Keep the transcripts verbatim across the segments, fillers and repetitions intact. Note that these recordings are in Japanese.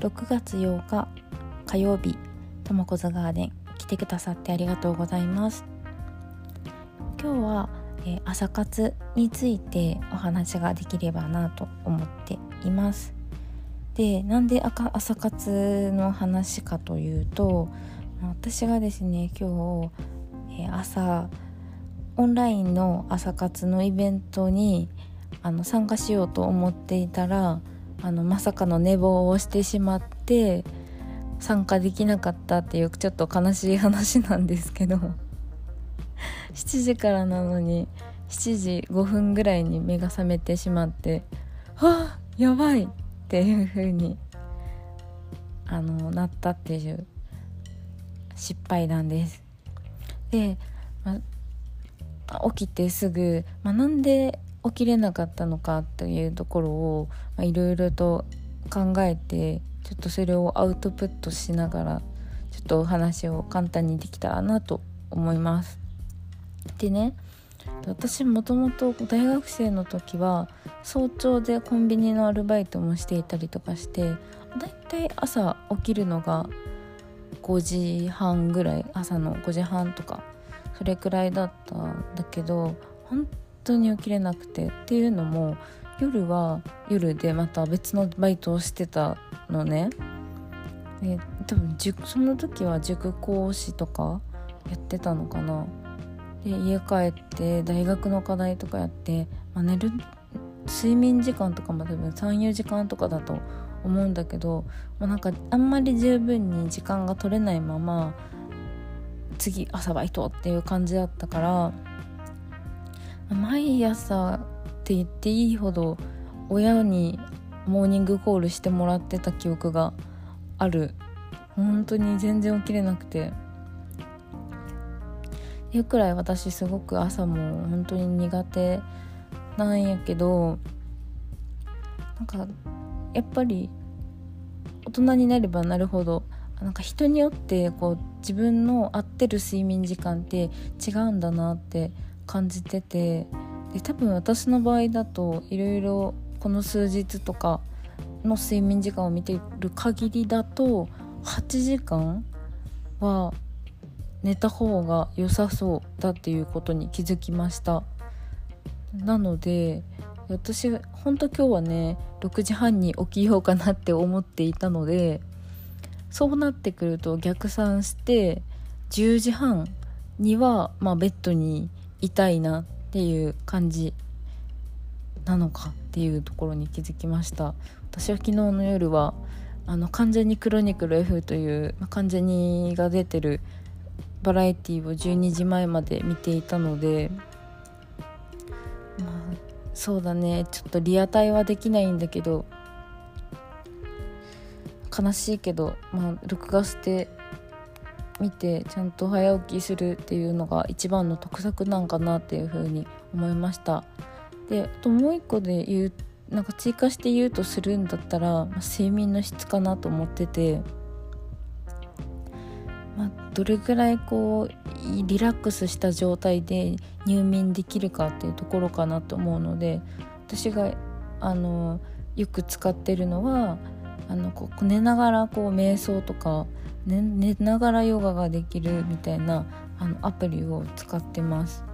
ろくがつようか火曜日、ともこずガーデン来てくださってありがとうございます。今日は、えー、朝活についてお話ができればなと思っています。で、なんで朝活の話かというと、私がですね、今日、えー、朝オンラインの朝活のイベントにあの参加しようと思っていたら、あのまさかの寝坊をしてしまって参加できなかったっていう、ちょっと悲しい話なんですけどしちじからなのにしちじごふんぐらいに目が覚めてしまって、はあやばいっていう風にあのなったっていう失敗談です。で、ま、起きてすぐ、ま、なんで起きれなかったのかというところをいろいろと考えて、ちょっとそれをアウトプットしながらちょっとお話を簡単にできたらなと思います。でね、私もともと大学生の時は早朝でコンビニのアルバイトもしていたりとかして、だいたい朝起きるのがごじはんぐらい、朝のごじはんとかそれくらいだったんだけど、本当に起きれなくて、っていうのも夜は夜でまた別のバイトをしてたのね。で多分塾、その時は塾講師とかやってたのかな。で家帰って大学の課題とかやって、まあ、寝る睡眠時間とかも多分 さんよじかんとかだと思うんだけど、まあ、なんかあんまり十分に時間が取れないまま次朝バイトっていう感じだったから、毎朝って言っていいほど親にモーニングコールしてもらってた記憶がある。本当に全然起きれなくて、いうくらい私すごく朝も本当に苦手なんやけど、なんかやっぱり大人になればなるほど、なんか人によってこう自分の合ってる睡眠時間って違うんだなって感じてて、で多分私の場合だといろいろこの数日とかの睡眠時間を見ている限りだとはちじかんは寝た方が良さそうだっていうことに気づきました。なので私本当今日はねろくじはんに起きようかなって思っていたので、そうなってくると逆算してじゅうじはんにはまあベッドにいたいなっていう感じなのかっていうところに気づきました。私は昨日の夜はあの関ジャニクロニクル エフ という関ジャニが出てるバラエティをじゅうにじまえまで見ていたので、まあ、そうだね、ちょっとリアタイはできないんだけど、悲しいけど、まあ、録画して見てちゃんと早起きするっていうのが一番の得策なんかなっていうふうに思いました。で、あともう一個で言う、なんか追加して言うとするんだったら、まあ、睡眠の質かなと思ってて、どれぐらいこうリラックスした状態で入眠できるかっていうところかなと思うので、私があのよく使ってるのはあのこう寝ながらこう瞑想とか、ね、寝ながらヨガができるみたいなあのアプリを使ってます。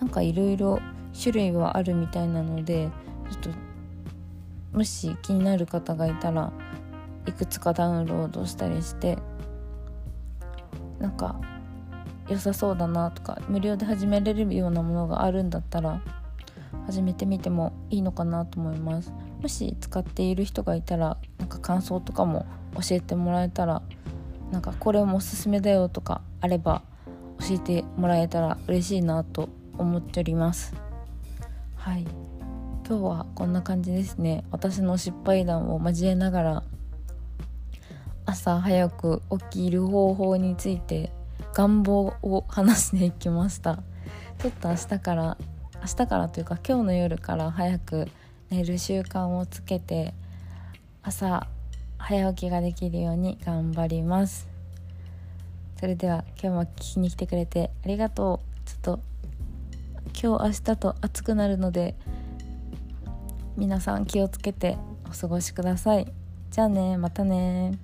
なんかいろいろ種類はあるみたいなので、ちょっともし気になる方がいたらいくつかダウンロードしたりして、なんか良さそうだなとか、無料で始めれるようなものがあるんだったら始めてみてもいいのかなと思います。もし使っている人がいたら、なんか感想とかも教えてもらえたら、なんかこれもおすすめだよとかあれば教えてもらえたら嬉しいなと思っております。はい、今日はこんな感じですね。私の失敗談を交えながら朝早く起きる方法について願望を話していきました。ちょっと明日から明日からというか今日の夜から早く寝る習慣をつけて、朝早起きができるように頑張ります。それでは今日も聞きに来てくれてありがとう。ちょっと今日明日と暑くなるので、皆さん気をつけてお過ごしください。じゃあね、またね。